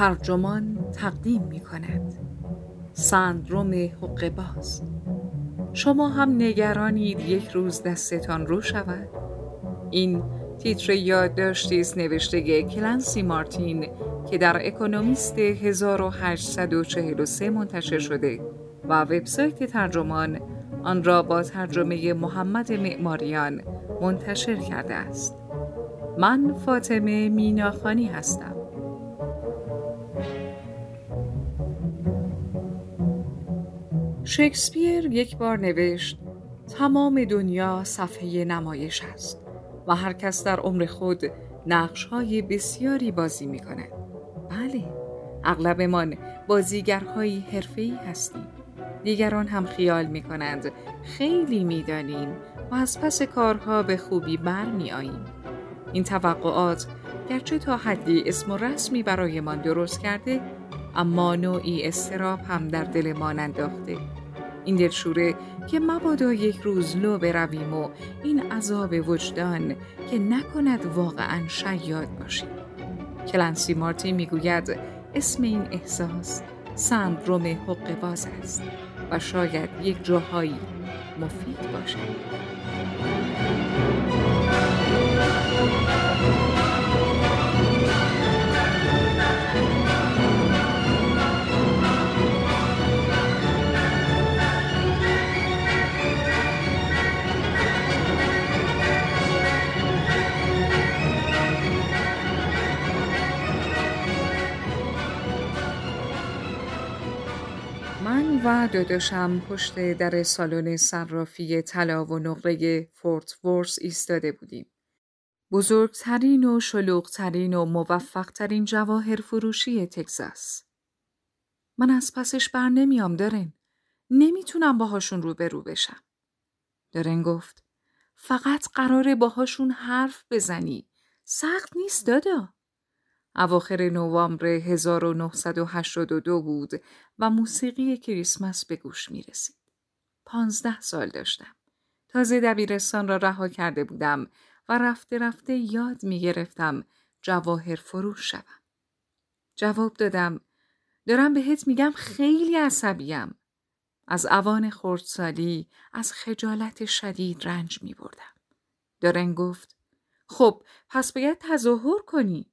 ترجمان تقدیم می کند. سندروم حقه باز. شما هم نگرانید یک روز دستتان رو شود؟ این تیتر یادداشتی است نوشته کلنسی مارتین که در اکونومیست 1843 منتشر شده و وبسایت ترجمان آن را با ترجمه محمد معماریان منتشر کرده است. من فاطمه میناخانی هستم. شکسپیر یک بار نوشت تمام دنیا صفحه نمایش است و هر کس در عمر خود نقش‌های بسیاری بازی می‌کند. بله، اغلبمان بازیگرهایی حرفه‌ای هستیم. دیگران هم خیال می‌کنند خیلی می‌دانیم و از پس کارها به خوبی برمی‌آییم. این توقعات گرچه تا حدی اسم و رسمی برایمان درست کرده، اما نوعی اضطراب هم در دل ما انداخته. این دلشوره که مبادا یک روز لو برویم و این عذاب وجدان که نکند واقعا شیاد باشیم. کلنسی مارتین میگوید اسم این احساس سندروم حقه باز است و شاید یک جاهایی مفید باشد. و داداشم پشت در سالن صرافی طلا و نقره فورت ورث ایستاده بودیم. بزرگترین و شلوغترین و موفقترین جواهر فروشی تگزاس. من از پسش بر نمیام دارن. نمیتونم باهاشون روبرو بشم. دارن گفت فقط قراره باهاشون حرف بزنی. سخت نیست دادا. اواخر نوامبر 1982 بود و موسیقی کریسمس به گوش می رسید. 15 سال داشتم. تازه دبیرستان را رها کرده بودم و رفته رفته یاد می گرفتم جواهر فروش شدم. جواب دادم دارم بهت میگم خیلی عصبیم. از اوان خردسالی از خجالت شدید رنج می بردم. دارن گفت خب پس باید تظاهر کنی.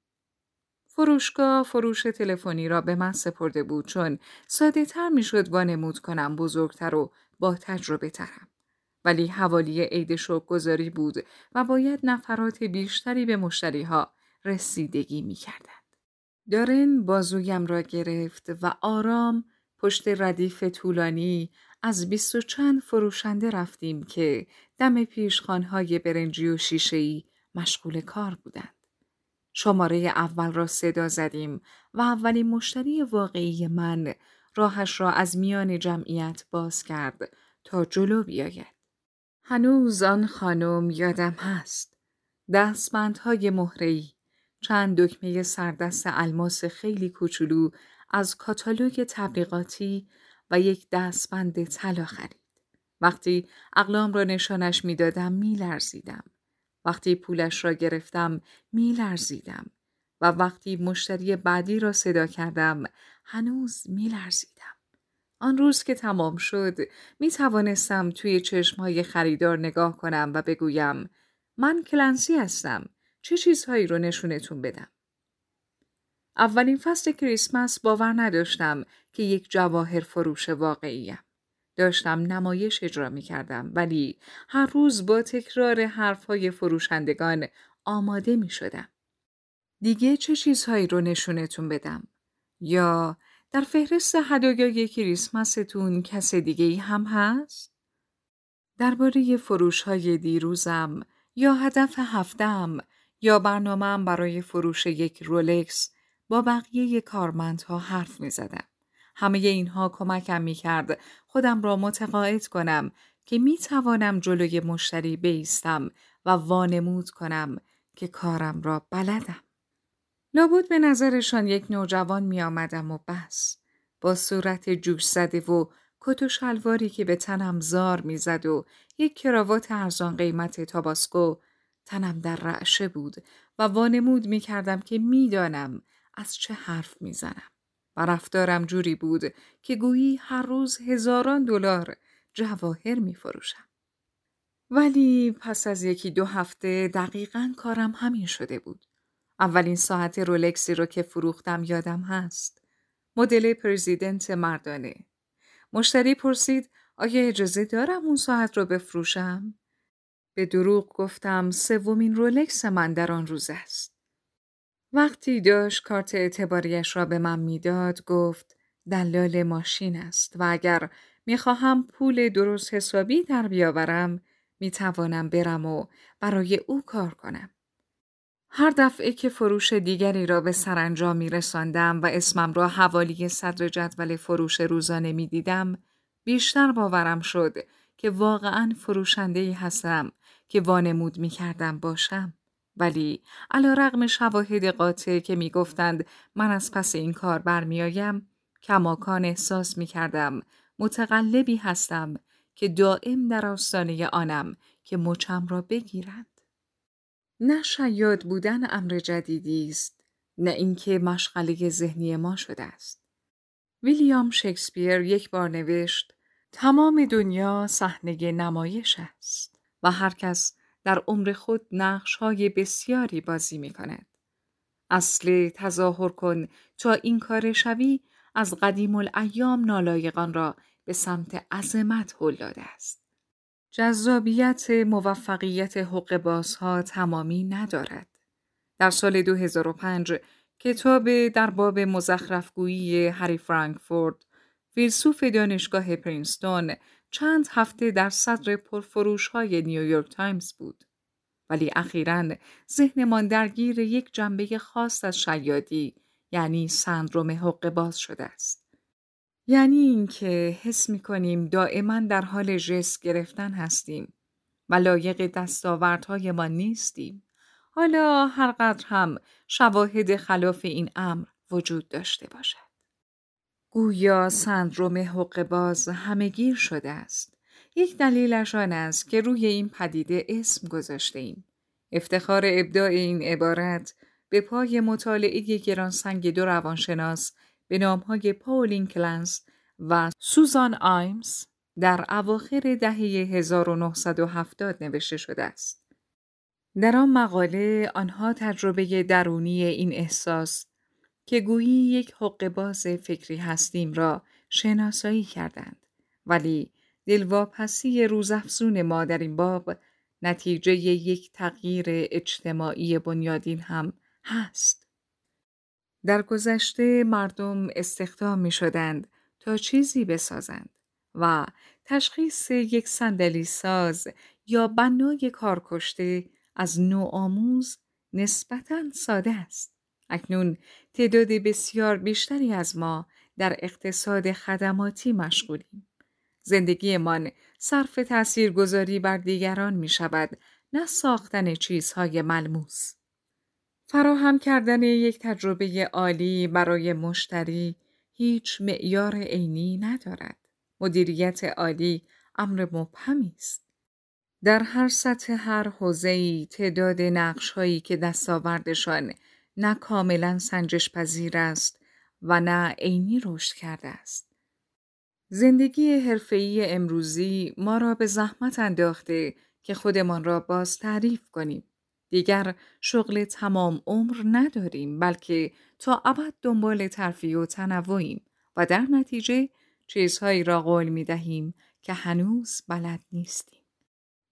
فروشگاه فروش تلفنی را به من سپرده بود چون ساده تر می شد وانمود کنم بزرگتر و با تجربه ترم. ولی حوالی عید شوک‌گذاری بود و باید نفرات بیشتری به مشتریها رسیدگی می کردند. دارن بازویم را گرفت و آرام پشت ردیف طولانی از 20 و چند فروشنده رفتیم که دم پیشخوان‌های برنجی و شیشه‌ای مشغول کار بودند. شماره اول را صدا زدیم و اولین مشتری واقعی من راهش را از میان جمعیت باز کرد تا جلو بیاید. هنوز آن خانم یادم هست. دستبندهای مهره‌ای، چند دکمه سردست الماس خیلی کوچولو از کاتالوگ تبلیغاتی و یک دستبند طلا خرید. وقتی اقلام را نشانش میدادم میلرزیدم. وقتی پولش را گرفتم میلرزیدم و وقتی مشتری بعدی را صدا کردم هنوز میلرزیدم. آن روز که تمام شد می توانستم توی چشمهای خریدار نگاه کنم و بگویم من کلنسی هستم، چه چیزهایی رو نشونتون بدم. اولین فصل کریسمس باور نداشتم که یک جواهر فروش واقعیم. داشتم نمایش اجرا می کردم ولی هر روز با تکرار حرفهای فروشندگان آماده می شدم. دیگه چه چیزهایی رو نشونتون بدم؟ یا در فهرست هدایای کریسمستون کس دیگه‌ای هم هست؟ درباره فروش‌های دیروزم یا هدف هفته‌ام یا برنامه‌ام برای فروش یک رولکس با بقیه کارمندها حرف می زدم. همه اینها کمکم میکرد خودم را متقاعد کنم که میتوانم جلوی مشتری بایستم و وانمود کنم که کارم را بلدم. لابد به نظرشان یک نوجوان میآمدم و بس. با صورت جوش زده و کت و شلواری که به تنم زار میزد و یک کراوات ارزان قیمت تاباسکو تنم در رعشه بود و وانمود میکردم که میدانم از چه حرف میزنم و رفتارم جوری بود که گویی هر روز هزاران دلار جواهر میفروشم. ولی پس از 1-2 هفته دقیقاً کارم همین شده بود. اولین ساعت رولکسی رو که فروختم یادم هست. مدل پرزیدنت مردانه. مشتری پرسید آیا اجازه دارم اون ساعت رو بفروشم؟ به دروغ گفتم 3مین رولکس من در آن روز است. وقتی داشت کارت اعتباریش را به من میداد گفت دلال ماشین است و اگر میخواهم پول درست حسابی در بیاورم میتوانم برم و برای او کار کنم. هر دفعه که فروش دیگری را به سرانجام میرساندم و اسمم را حوالی صدر جدول فروش روزانه میدیدم بیشتر باورم شد که واقعاً فروشنده‌ای هستم که وانمود می‌کردم باشم. ولی علی‌رغم شواهد قاطع که می‌گفتند من از پس این کار برمی‌آیم، کماکان احساس می‌کردم متقلبی هستم که دائم در آستانه آنم که مچم را بگیرند. نه شیاد بودن امر جدیدی است، نه اینکه مشغله ذهنی ما شده است. ویلیام شکسپیر یک بار نوشت تمام دنیا صحنه نمایش است و هر کس در عمر خود نقش‌های بسیاری بازی می‌کند. اصل تظاهر کن تا این کار شوی از قدیم الایام نالایقان را به سمت عظمت هل داده است. جذابیت موفقیت حقه‌بازها تمامی ندارد. در سال 2005 کتاب در باب مزخرفگویی هری فرانکفورت فیلسوف دانشگاه پرینستون چند هفته در صدر پرفروش‌های نیویورک تایمز بود. ولی اخیراً ذهن من درگیر یک جنبه خاص از شیادی یعنی سندروم حقه‌باز شده است. یعنی اینکه حس می‌کنیم دائما در حال ژست گرفتن هستیم و لایق دستاوردهای ما نیستیم. حالا هر قدر هم شواهد خلاف این امر وجود داشته باشد. گویا سندروم حقه‌باز همه‌گیر شده است. یک دلیلش آن است که روی این پدیده اسم گذاشته‌ایم. افتخار ابداع این عبارت به پای مطالعه گرانسنگ 2 روانشناس به نام‌های پاولین کلنس و سوزان آیمز در اواخر دهه 1970 نوشته شده است. در آن مقاله آنها تجربه درونی این احساس که گویی یک حقه‌باز فکری هستیم را شناسایی کردند. ولی دلواپسی روزافزون ما در این باب نتیجه یک تغییر اجتماعی بنیادین هم هست. در گذشته مردم استخدام می شدند تا چیزی بسازند و تشخیص یک صندلی ساز یا بنای کارکشته از نوآموز نسبتاً ساده است. اکنون تعداد بسیار بیشتری از ما در اقتصاد خدماتی مشغولیم. زندگیمان صرف تاثیرگذاری بر دیگران می شود، نه ساختن چیزهای ملموس. فراهم کردن یک تجربه عالی برای مشتری هیچ معیار عینی ندارد. مدیریت عالی امر مبهمی است. در هر سطح هر حوزه‌ای تعداد نقش‌هایی که دستاوردشان نه کاملا سنجش پذیر است و نه عینی رشد کرده است. زندگی حرفه‌ای امروزی ما را به زحمت انداخته که خودمان را باز تعریف کنیم. دیگر شغل تمام عمر نداریم بلکه تا ابد دنبال ترفیع و تنوعیم و در نتیجه چیزهایی را قول می‌دهیم که هنوز بلد نیستیم.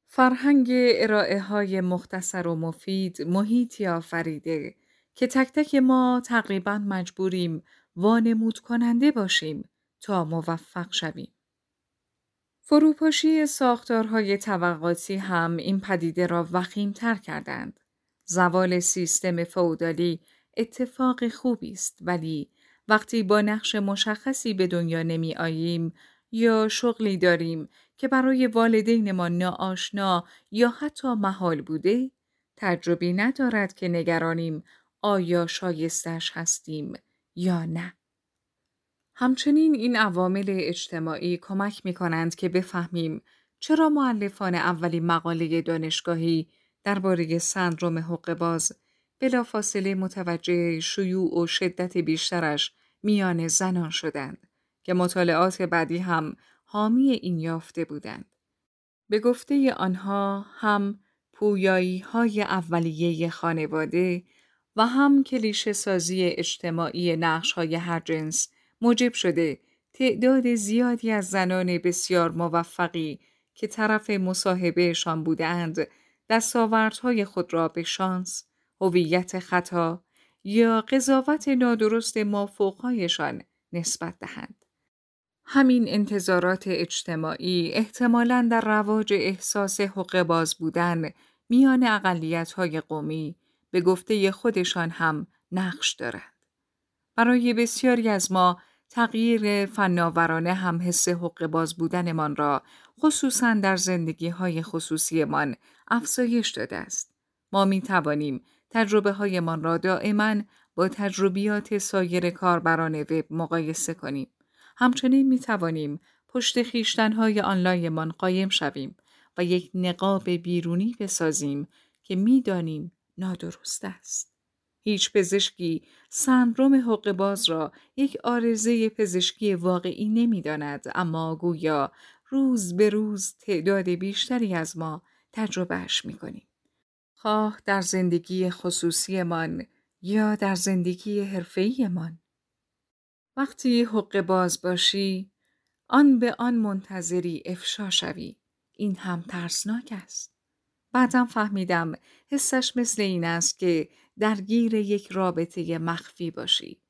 فرهنگ ارائه‌های مختصر و مفید محیطی آفریده که تک تک ما تقریباً مجبوریم وانمود کننده باشیم تا موفق شویم. فروپاشی ساختارهای طبقاتی هم این پدیده را وخیم‌تر کردند. زوال سیستم فئودالی اتفاق خوبی است ولی وقتی با نقش مشخصی به دنیا نمی آییم یا شغلی داریم که برای والدین ما ناآشنا یا حتی محال بوده، تجربی ندارد که نگرانیم آیا شایستش هستیم یا نه. همچنین این عوامل اجتماعی کمک می کنند که بفهمیم چرا مؤلفان اولین مقاله دانشگاهی درباره سندروم حقه‌باز بلافاصله متوجه شیوع و شدت بیشترش میان زنان شدند که مطالعات بعدی هم حامی این یافته بودند. به گفته آنها هم پویایی‌های اولیه خانواده و هم کلیشه سازی اجتماعی نقش‌های هر جنس موجب شده تعداد زیادی از زنان بسیار موفقی که طرف مصاحبهشان بودند دستاوردهای خود را به شانس، هویت خطا یا قضاوت نادرست مافوقهایشان نسبت دهند. همین انتظارات اجتماعی احتمالاً در رواج احساس حق باز بودن میان اقلیت‌های قومی به گفته خودشان هم نقش دارد. برای بسیاری از ما تغییر فناورانه هم حس حق باز بودنمان را خصوصاً در زندگی‌های خصوصیمان افزایش داده است. ما می‌توانیم تجربه‌هایمان را دائماً با تجربیات سایر کاربران وب مقایسه کنیم. همچنین می‌توانیم پشت خویشتن‌های آنلاینمان قایم شویم و یک نقاب بیرونی بسازیم که می‌دانیم نادرست است. هیچ پزشکی سندروم حق باز را یک آرزوی پزشکی واقعی نمی‌داند، اما گویا روز به روز تعداد بیشتری از ما تجربهش می‌کنیم. خواه در زندگی خصوصیمان یا در زندگی حرفه‌ایمان. وقتی حق باز باشی، آن به آن منتظری افشا شوی. این هم ترسناک است. بعدم فهمیدم حسش مثل این است که درگیر یک رابطه مخفی باشی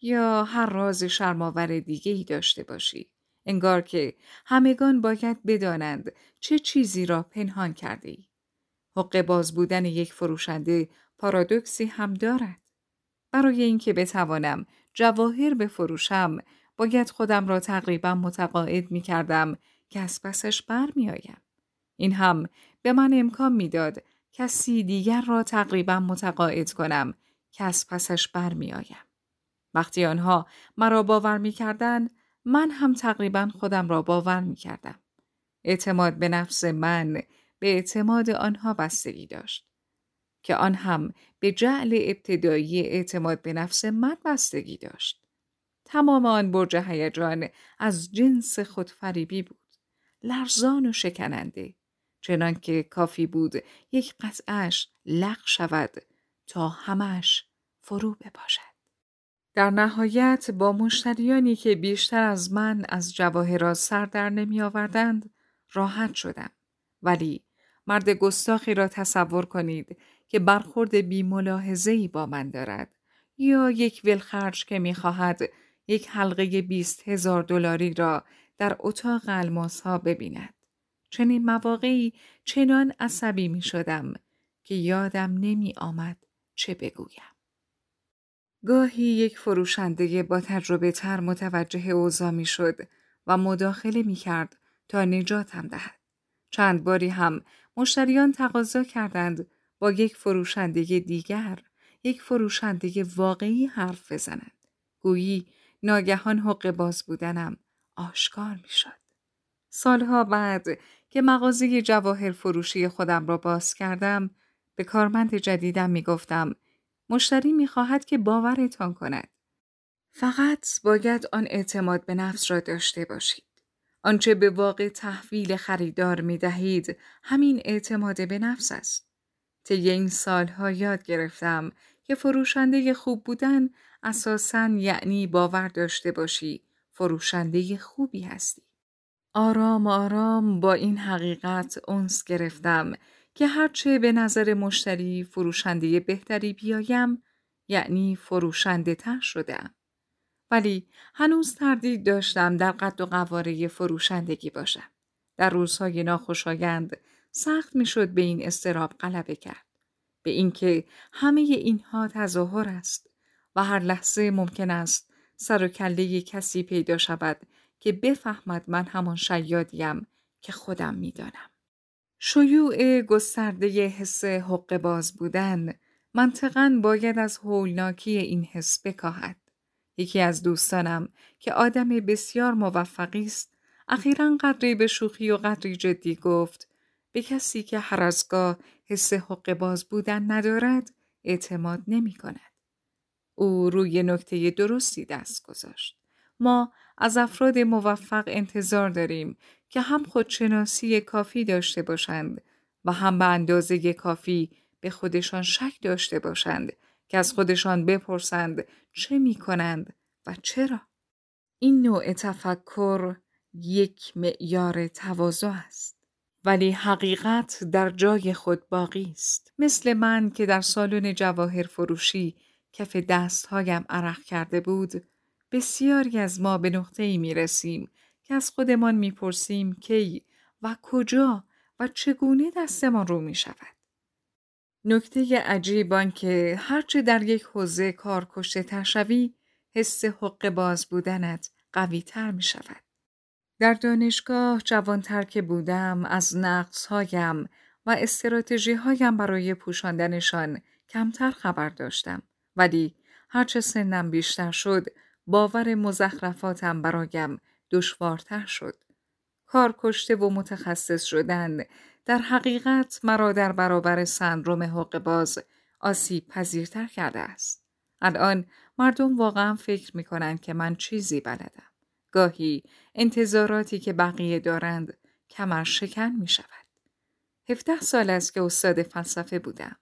یا هر راز شرم‌آور دیگه‌ای داشته باشی. انگار که همگان باید بدانند چه چیزی را پنهان کرده‌ای. حق باز بودن یک فروشنده پارادوکسی هم دارد. برای اینکه بتوانم جواهر بفروشم، باید خودم را تقریبا متقاعد می کردم که از پسش بر می آیم. این هم به من امکان می داد کسی دیگر را تقریبا متقاعد کنم که از پسش بر می آیم. وقتی آنها مرا باور می کردن، من هم تقریبا خودم را باور می کردم. اعتماد به نفس من به اعتماد آنها بستگی داشت که آن هم به جعل ابتدایی اعتماد به نفس من بستگی داشت. تمام آن برج هیجان از جنس خودفریبی بود، لرزان و شکننده، چنان که کافی بود یک قطعه‌اش لغو شود تا همش فرو بپاشد. در نهایت با مشتریانی که بیشتر از من از جواهرات سر در نمی آوردند راحت شدم، ولی مرد گستاخی را تصور کنید که برخورد بی ملاحظه‌ای با من دارد یا یک ولخرج که می‌خواهد یک حلقه 20,000 دلاری را در اتاق الماس‌ها ببیند. چنین مواقعی چنان عصبی می‌شدم که یادم نمی‌آمد چه بگویم. گاهی یک فروشنده با تجربه تر متوجه اوضاع می‌شد و مداخله می‌کرد تا نجاتم دهد. چند باری هم مشتریان تقاضا کردند با یک فروشنده دیگر، یک فروشنده واقعی حرف بزنند. گویی ناگهان حق باز بودنم آشکار می شد. سالها بعد که مغازه جواهر فروشی خودم را باز کردم، به کارمند جدیدم می گفتم مشتری می خواهد که باورتان کند. فقط باید آن اعتماد به نفس را داشته باشید. آنچه به واقع تحویل خریدار می دهید همین اعتماد به نفس است. طی این سالها یاد گرفتم که فروشنده خوب بودن اساساً یعنی باور داشته باشی فروشنده خوبی هستی. آرام آرام با این حقیقت انس گرفتم که هرچه به نظر مشتری فروشنده بهتری بیایم یعنی فروشنده تر شدم. ولی هنوز تردید داشتم در قد و قواره فروشندگی باشم. در روزهای ناخوشایند سخت میشد به این اضطراب غلبه کرد، به اینکه همه اینها تظاهر است و هر لحظه ممکن است سر و کله کسی پیدا شود که بفهمد من همان شیادیم که خودم میدانم. شیوع گسترده حس حق باز بودن منطقاً باید از هولناکی این حس بکاهد. یکی از دوستانم که آدم بسیار موفقی است، اخیراً قدری به شوخی و قدری جدی گفت به کسی که هر از گاه حس حق باز بودن ندارد اعتماد نمی کند. او روی نکته درستی دست گذاشت. ما از افراد موفق انتظار داریم که هم خودشناسی کافی داشته باشند و هم به اندازه کافی به خودشان شک داشته باشند که از خودشان بپرسند چه می کنند و چرا. این نوع تفکر یک معیار تواضع است. ولی حقیقت در جای خود باقی است. مثل من که در سالن جواهر فروشی کف دستهایم عرق کرده بود، بسیاری از ما به نقطه‌ای می رسیم که از خودمان می پرسیم کی و کجا و چگونه دستمان رو می شود. نکته عجیب آن که هرچه در یک حوزه کارکشته تر شوی، حس حق باز بودنت قوی تر می شود. در دانشگاه جوانتر که بودم، از نقص‌هایم و استراتژی‌هایم برای پوشاندنشان کمتر خبر داشتم، ولی هرچه سنم بیشتر شد، باور مزخرفاتم برایم دشوارتر شد. کارکشته و متخصص شدن در حقیقت مرا در برابر سندروم حقه‌باز آسیب پذیرتر کرده است. الان مردم واقعا فکر می‌کنند که من چیزی بلدم. گاهی انتظاراتی که بقیه دارند کمر شکن می شود. 17 سال است که استاد فلسفه بودم.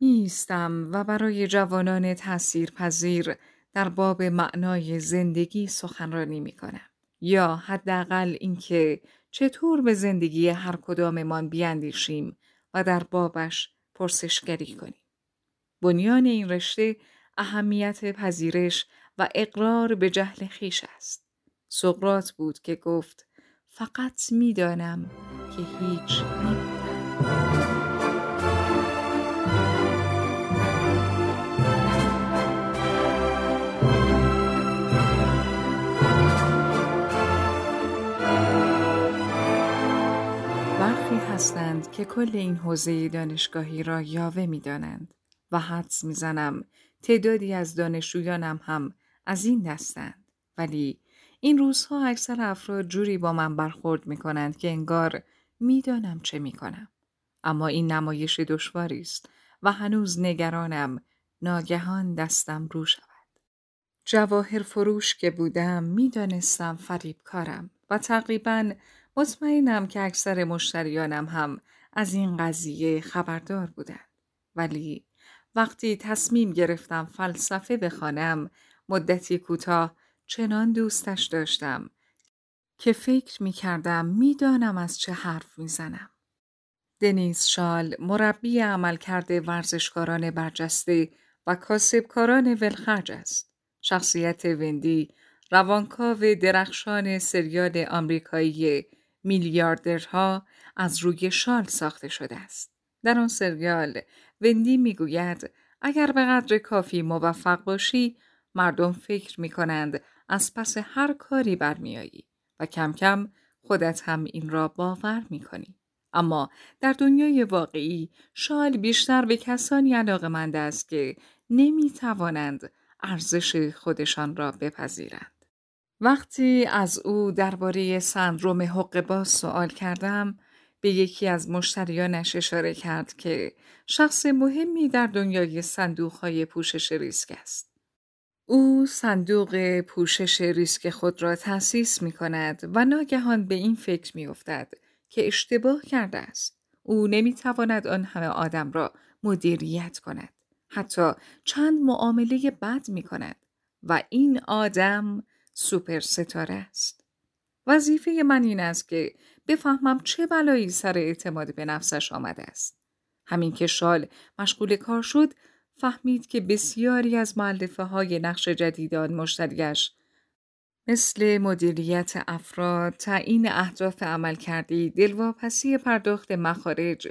می‌ایستم و برای جوانان تاثیرپذیر در باب معنای زندگی سخنرانی می کنم. یا حداقل اینکه چطور به زندگی هر کداممان بیاندیشیم و در بابش پرسشگری کنیم. بنیان این رشته اهمیت پذیرش و اقرار به جهل خویش است. سقراط بود که گفت فقط می‌دانم که هیچ نمی‌دانم. برخی هستند که کل این حوزه دانشگاهی را یاوه می‌دانند و حدس می‌زنم تعدادی از دانشجویانم هم از این دستند، ولی این روزها اکثر افراد جوری با من برخورد می‌کنند که انگار می‌دانم چه می‌کنم. اما این نمایش دشواری است و هنوز نگرانم ناگهان دستم رو شود. جواهر فروش که بودم می‌دانستم فریبکارم و تقریباً مطمئنم که اکثر مشتریانم هم از این قضیه خبردار بودند. ولی وقتی تصمیم گرفتم فلسفه بخوانم، مدتی کوتاه چنان دوستش داشتم که فکر می کردم می دانم از چه حرف می زنم. دنیز شال، مربی عملکرد ورزشکاران برجسته و کاسبکاران ولخرج است. شخصیت وندی، روانکاو درخشان سریال آمریکایی میلیاردرها، از روی شال ساخته شده است. در آن سریال وندی می گوید اگر به قدر کافی موفق باشی، مردم فکر می کنند از پس هر کاری برمیایی و کم کم خودت هم این را باور می کنی. اما در دنیای واقعی شال بیشتر به کسانی علاقه‌مند است که نمی توانند ارزش خودشان را بپذیرند. وقتی از او درباره سندروم حقه‌باز سوال کردم، به یکی از مشتریانش اشاره کرد که شخص مهمی در دنیای صندوق‌های پوشش ریسک است. او صندوق پوشش ریسک خود را تأسیس می کند و ناگهان به این فکر می افتد که اشتباه کرده است. او نمی تواند آن همه آدم را مدیریت کند. حتی چند معامله بد می کند و این آدم سوپر ستاره است. وظیفه من این است که بفهمم چه بلایی سر اعتماد به نفسش آمده است. همین که شال مشغول کار شد، فهمید که بسیاری از مؤلفه‌های نقش جدید آن مشتریش مثل مدیریت افراد، تعیین اهداف عملکردی، دلواپسی پرداخت مخارج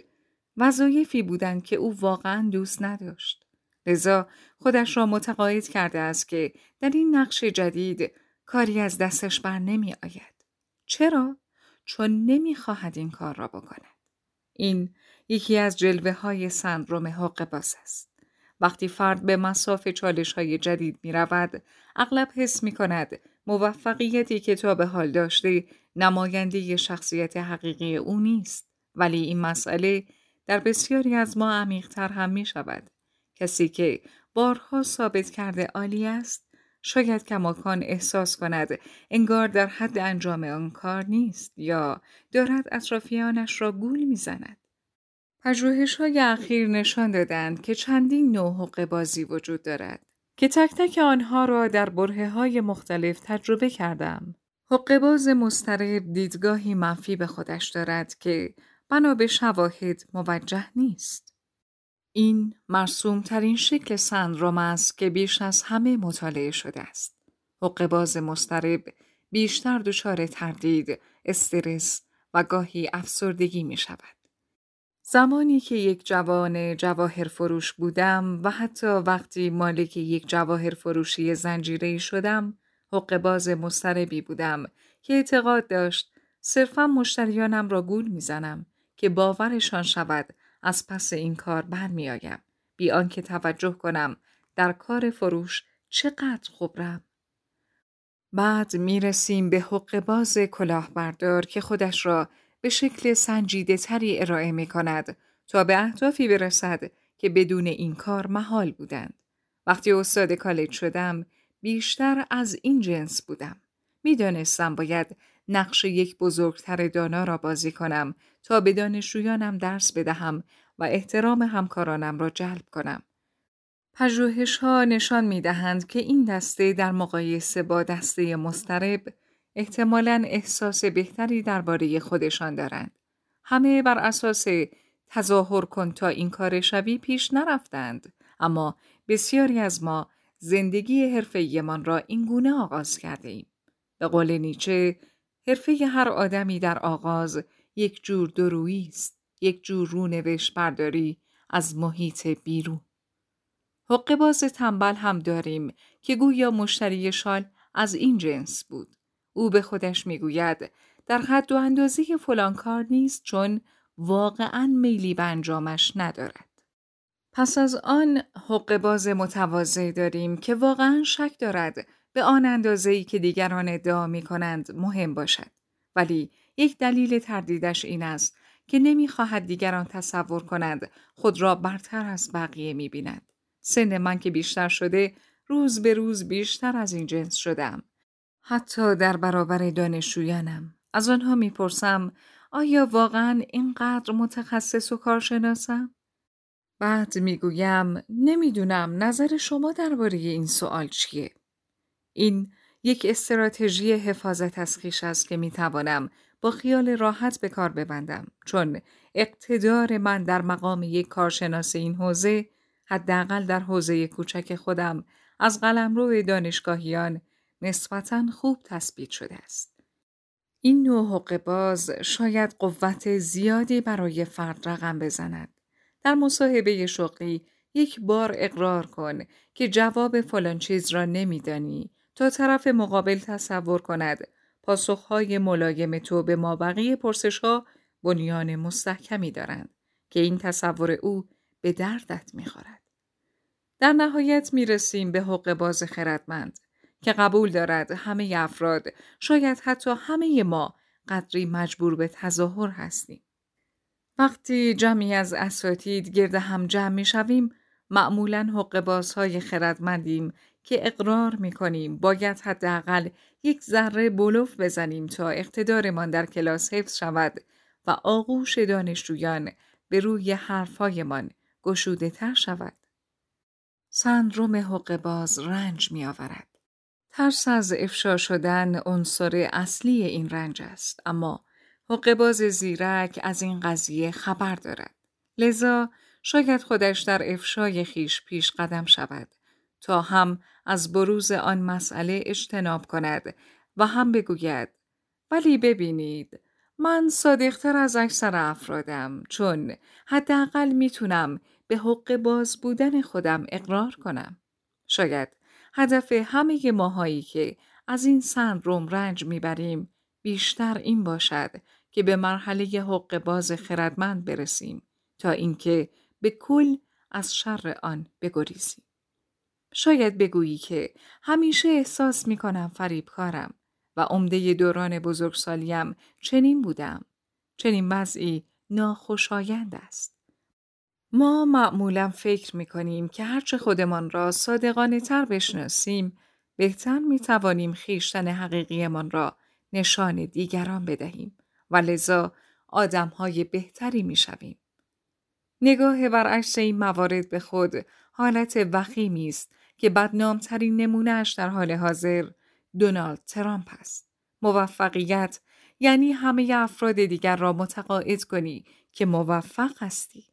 وظایفی بودند که او واقعا دوست نداشت. لذا خودش را متقاعد کرده است که در این نقش جدید کاری از دستش بر نمی آید. چرا؟ چون نمی خواهد این کار را بکند. این یکی از جلوه‌های سندروم حقه‌باز است. وقتی فرد به مصاف چالش‌های جدید می‌رود، اغلب حس می‌کند موفقیتی که تا به حال داشته نماینده شخصیت حقیقی او نیست. ولی این مسئله در بسیاری از ما عمیق‌تر هم می‌شود. کسی که بارها ثابت کرده عالی است، شاید کماکان احساس کند انگار در حد انجام آن کار نیست یا دارد اطرافیانش را گول می‌زند. پژوهش‌های اخیر نشان دادند که چندین نوع حقه‌بازی وجود دارد که تک تک آنها را در برهه‌های مختلف تجربه کردم. حقه‌باز مضطرب دیدگاهی منفی به خودش دارد که بنا به شواهد موجه نیست. این مرسوم‌ترین شکل سندروم است که بیش از همه مطالعه شده است. حقه‌باز مضطرب بیشتر دچار تردید، استرس و گاهی افسردگی می شود. زمانی که یک جوان جواهر فروش بودم و حتی وقتی مالک یک جواهر فروشی زنجیره‌ای شدم، حقه‌باز مضطربی بودم که اعتقاد داشت صرفاً مشتریانم را گول میزنم که باورشان شود از پس این کار برمی آیم، بی آنکه توجه کنم در کار فروش چقدر خبرم. بعد می رسیم به حقه‌باز کلاهبردار که خودش را به شکل سنجیده تری ارائه می کند تا به اهدافی برسد که بدون این کار محال بودند. وقتی استاد کالج شدم بیشتر از این جنس بودم. می دانستم باید نقش یک بزرگتر دانا را بازی کنم تا به دانشجویانم درس بدهم و احترام همکارانم را جلب کنم. پژوهش‌ها نشان می‌دهند که این دسته در مقایسه با دسته مضطرب احتمالاً احساس بهتری درباره خودشان دارند. همه بر اساس تظاهر کن تا این کار شوی پیش نرفتند، اما بسیاری از ما زندگی حرفه‌ایمان را این گونه آغاز کرده‌ایم. به قول نیچه، حرفه هر آدمی در آغاز یک جور دورویی است، یک جور رونوشت برداری از محیط بیرون. حقه‌باز تنبل هم داریم که گویا مشتری شال از این جنس بود. او به خودش میگوید در حد و اندازه فلان کار نیست چون واقعاً میلی به انجامش ندارد. پس از آن حقه‌باز متواضع داریم که واقعاً شک دارد به آن اندازه‌ای که دیگران ادعا می‌کنند مهم باشد، ولی یک دلیل تردیدش این است که نمی‌خواهد دیگران تصور کنند خود را برتر از بقیه می‌بیند. سن من که بیشتر شده، روز به روز بیشتر از این جنس شدم. حتی در برابر دانشجویانم از آنها می‌پرسم آیا واقعاً اینقدر متخصص و کارشناسم؟ بعد می‌گویم نمی‌دونم، نظر شما درباره این سوال چیه؟ این یک استراتژی حفاظت از خویش است که میتوانم با خیال راحت به کار ببندم، چون اقتدار من در مقام یک کارشناس این حوزه، حداقل در حوزه کوچک خودم، از قلمرو دانشگاهیان نسبتاً خوب تثبیت شده است. این نوع حقه‌باز شاید قوت زیادی برای فرد رقم بزند. در مصاحبه شغلی یک بار اقرار کن که جواب فلان چیز را نمیدانی تا طرف مقابل تصور کند پاسخهای ملایم تو به مابقی پرسش‌ها بنیان مستحکمی دارند که این تصور او به دردت می‌خورد. در نهایت می‌رسیم به حقه‌باز خردمند که قبول دارد همه افراد، شاید حتی همه ما، قدری مجبور به تظاهر هستیم. وقتی جمعی از اساتید گرد هم جمع می‌شویم، معمولاً حقه‌بازهای خردمندیم که اقرار می‌کنیم باید حداقل یک ذره بلوف بزنیم تا اقتدارمان در کلاس حفظ شود و آغوش دانشجویان به روی حرف‌هایمان گشوده‌تر شود. سندروم حقه‌باز رنج می‌آورد. ترس از افشا شدن عنصر اصلی این رنج است، اما حقه‌باز زیرک از این قضیه خبر دارد. لذا شاید خودش در افشای خویش پیش قدم شود تا هم از بروز آن مسئله اجتناب کند و هم بگوید ولی ببینید من صادق‌تر از اکثر افرادم، چون حداقل میتونم به حقه‌باز بودن خودم اقرار کنم. شاید هدف همه ماهایی که از این سندروم رنج میبریم بیشتر این باشد که به مرحله حقه‌باز خردمند برسیم تا اینکه به کل از شر آن بگریزیم. شاید بگویی که همیشه احساس می‌کنم فریبکارم و عمده دوران بزرگسالیم چنین بودم. چنین وضعی ناخوشایند است. ما معمولا فکر می‌کنیم که هرچه خودمان را صادقانه تر بشناسیم، بهتر می‌توانیم خویشتن حقیقیمان را نشان دیگران بدهیم و لذا آدم‌های بهتری می‌شویم. نگاه برعکس این موارد به خود حالت وخیمی است که بدنام‌ترین نمونه‌اش در حال حاضر دونالد ترامپ است. موفقیت یعنی همه افراد دیگر را متقاعد کنی که موفق هستی.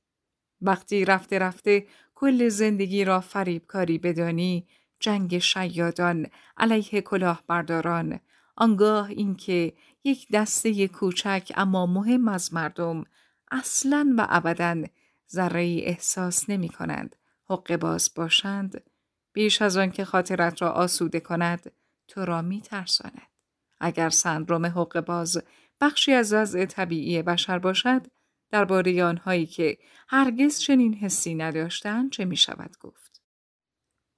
وقتی رفته رفته کل زندگی را فریبکاری بدانی، جنگ شیادان علیه کلاهبرداران، آنگاه اینکه یک دسته کوچک اما مهم از مردم اصلاً و ابداً ذره‌ای احساس نمی کنند حقه‌باز باشند، بیش از آن که خاطرت را آسوده کند تو را می ترساند. اگر سندروم حقه‌باز بخشی از وضع طبیعی بشر باشد، درباره آنهایی که هرگز چنین حسی نداشتند چه می شود گفت؟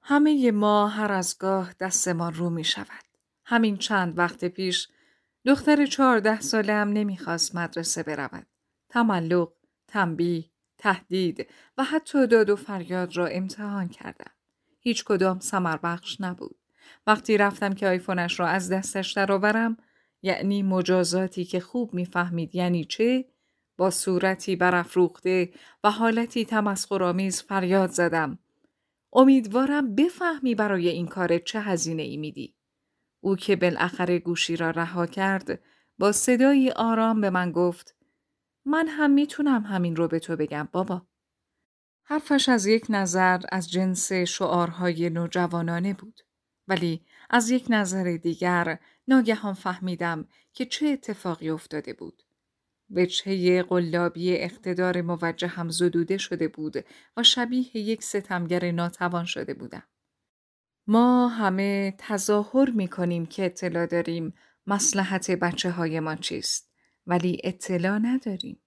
همه ما هر از گاه دستمان رو می شود. همین چند وقت پیش دختر 14 ساله هم نمی خواست مدرسه برود. تملق، تنبیه، تهدید و حتی داد و فریاد را امتحان کردم. هیچ کدام ثمر بخش نبود. وقتی رفتم که آیفونش را از دستش درآورم، یعنی مجازاتی که خوب میفهمید یعنی چه، با صورتی برافروخته و حالتی تمسخرآمیز فریاد زدم: امیدوارم بفهمی برای این کار چه هزینه‌ای میدی. او که بالاخره گوشی را رها کرد، با صدایی آرام به من گفت: من هم میتونم همین رو به تو بگم بابا. حرفش از یک نظر از جنس شعارهای نوجوانانه بود، ولی از یک نظر دیگر ناگهان فهمیدم که چه اتفاقی افتاده بود. وجهه قلابی اقتدار موجه هم زدوده شده بود و شبیه یک ستمگر ناتوان شده بودم. ما همه تظاهر می‌کنیم که اطلاع داریم مصلحت بچه‌هایمان چیست، ولی اطلاع نداریم.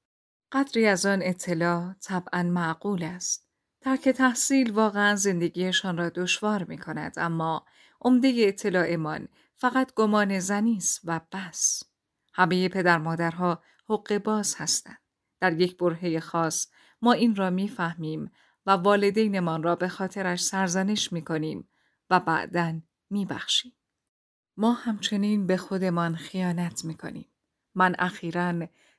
قدری از آن اطلاع طبعاً معقول است. ترک تحصیل واقعاً زندگیشان را دشوار می‌کند، اما عمده اطلاعمان فقط گمان زنی است و بس. همه پدر مادرها حقه‌باز هستند. در یک برهه خاص ما این را می‌فهمیم و والدینمان را به خاطرش سرزنش می‌کنیم و بعداً می‌بخشیم. ما همچنین به خودمان خیانت می‌کنیم. من اخیراً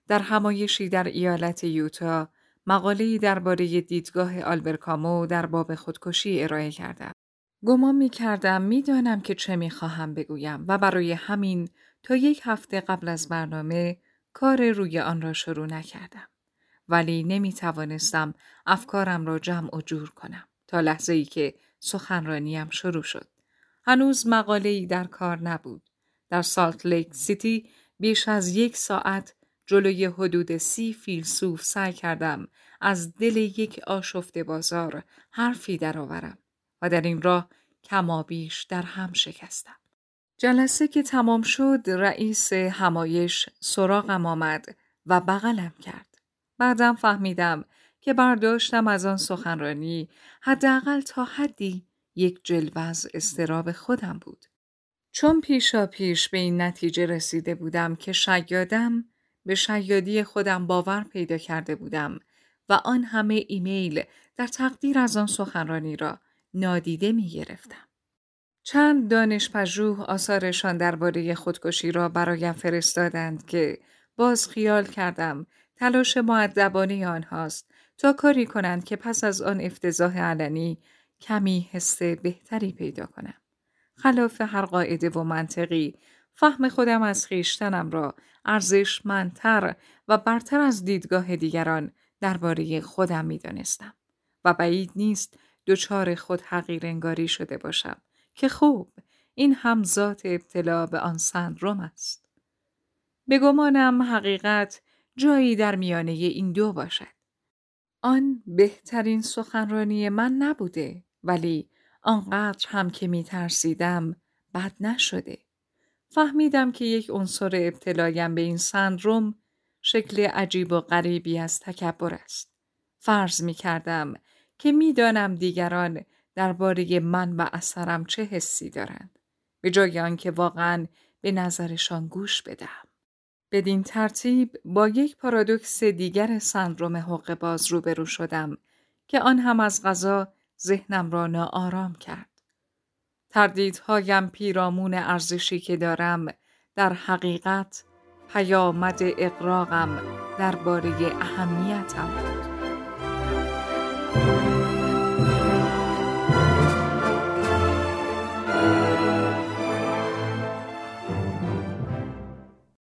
در همایشی در ایالت یوتا مقاله‌ای درباره دیدگاه آلبرت کامو در باب خودکشی ارائه کردم. گمان می‌کردم می‌دانم که چه می‌خواهم بگویم و برای همین تا یک هفته قبل از برنامه کار روی آن را شروع نکردم، ولی نمی‌توانستم افکارم را جمع و جور کنم تا لحظه‌ای که سخنرانیم شروع شد. هنوز مقاله‌ای در کار نبود. در سالت لیک سیتی بیش از 1 ساعت جلوی حدود 30 فیلسوف سعی کردم از دل یک آشفته بازار حرفی درآورم و در این راه کمابیش در هم شکستم. جلسه که تمام شد، رئیس همایش سراغم آمد و بغلم کرد. بعدم فهمیدم که برداشتم از آن سخنرانی حداقل تا حدی یک جلوه از اضطراب خودم بود، چون پیشاپیش به این نتیجه رسیده بودم که شیادم، به شیادی خودم باور پیدا کرده بودم و آن همه ایمیل در تقدیر از آن سخنرانی را نادیده می گرفتم. چند دانشپژوه آثارشان درباره خودکشی را برایم فرستادند که باز خیال کردم تلاش مؤدبانه آنهاست تا کاری کنند که پس از آن افتضاح علنی کمی حس بهتری پیدا کنم. خلاف هر قاعده و منطقی، فهم خودم از خویشتنم را ارزشمندتر و برتر از دیدگاه دیگران درباره خودم می‌دانستم و بعید نیست دچار خود حقیرانگاری شده باشم که خوب، این هم ذات ابتلا به آن سندروم است. به گمانم حقیقت جایی در میانه این دو باشد. آن بهترین سخنرانی من نبوده، ولی آنقدر هم که می‌ترسیدم بد نشده. فهمیدم که یک عنصر ابتلایم به این سندروم شکل عجیب و غریبی از تکبر است. فرض می‌کردم که می‌دانم دیگران درباره من و اثرم چه حسی دارند، به جای آنکه واقعاً به نظرشان گوش بدهم. بدین ترتیب با یک پارادوکس دیگر سندروم حقه‌باز روبرو شدم که آن هم از قضا ذهنم را ناآرام کرد. تردیدهایم پیرامون ارزشی که دارم در حقیقت پیامد اغراقم درباره اهمیتم بود.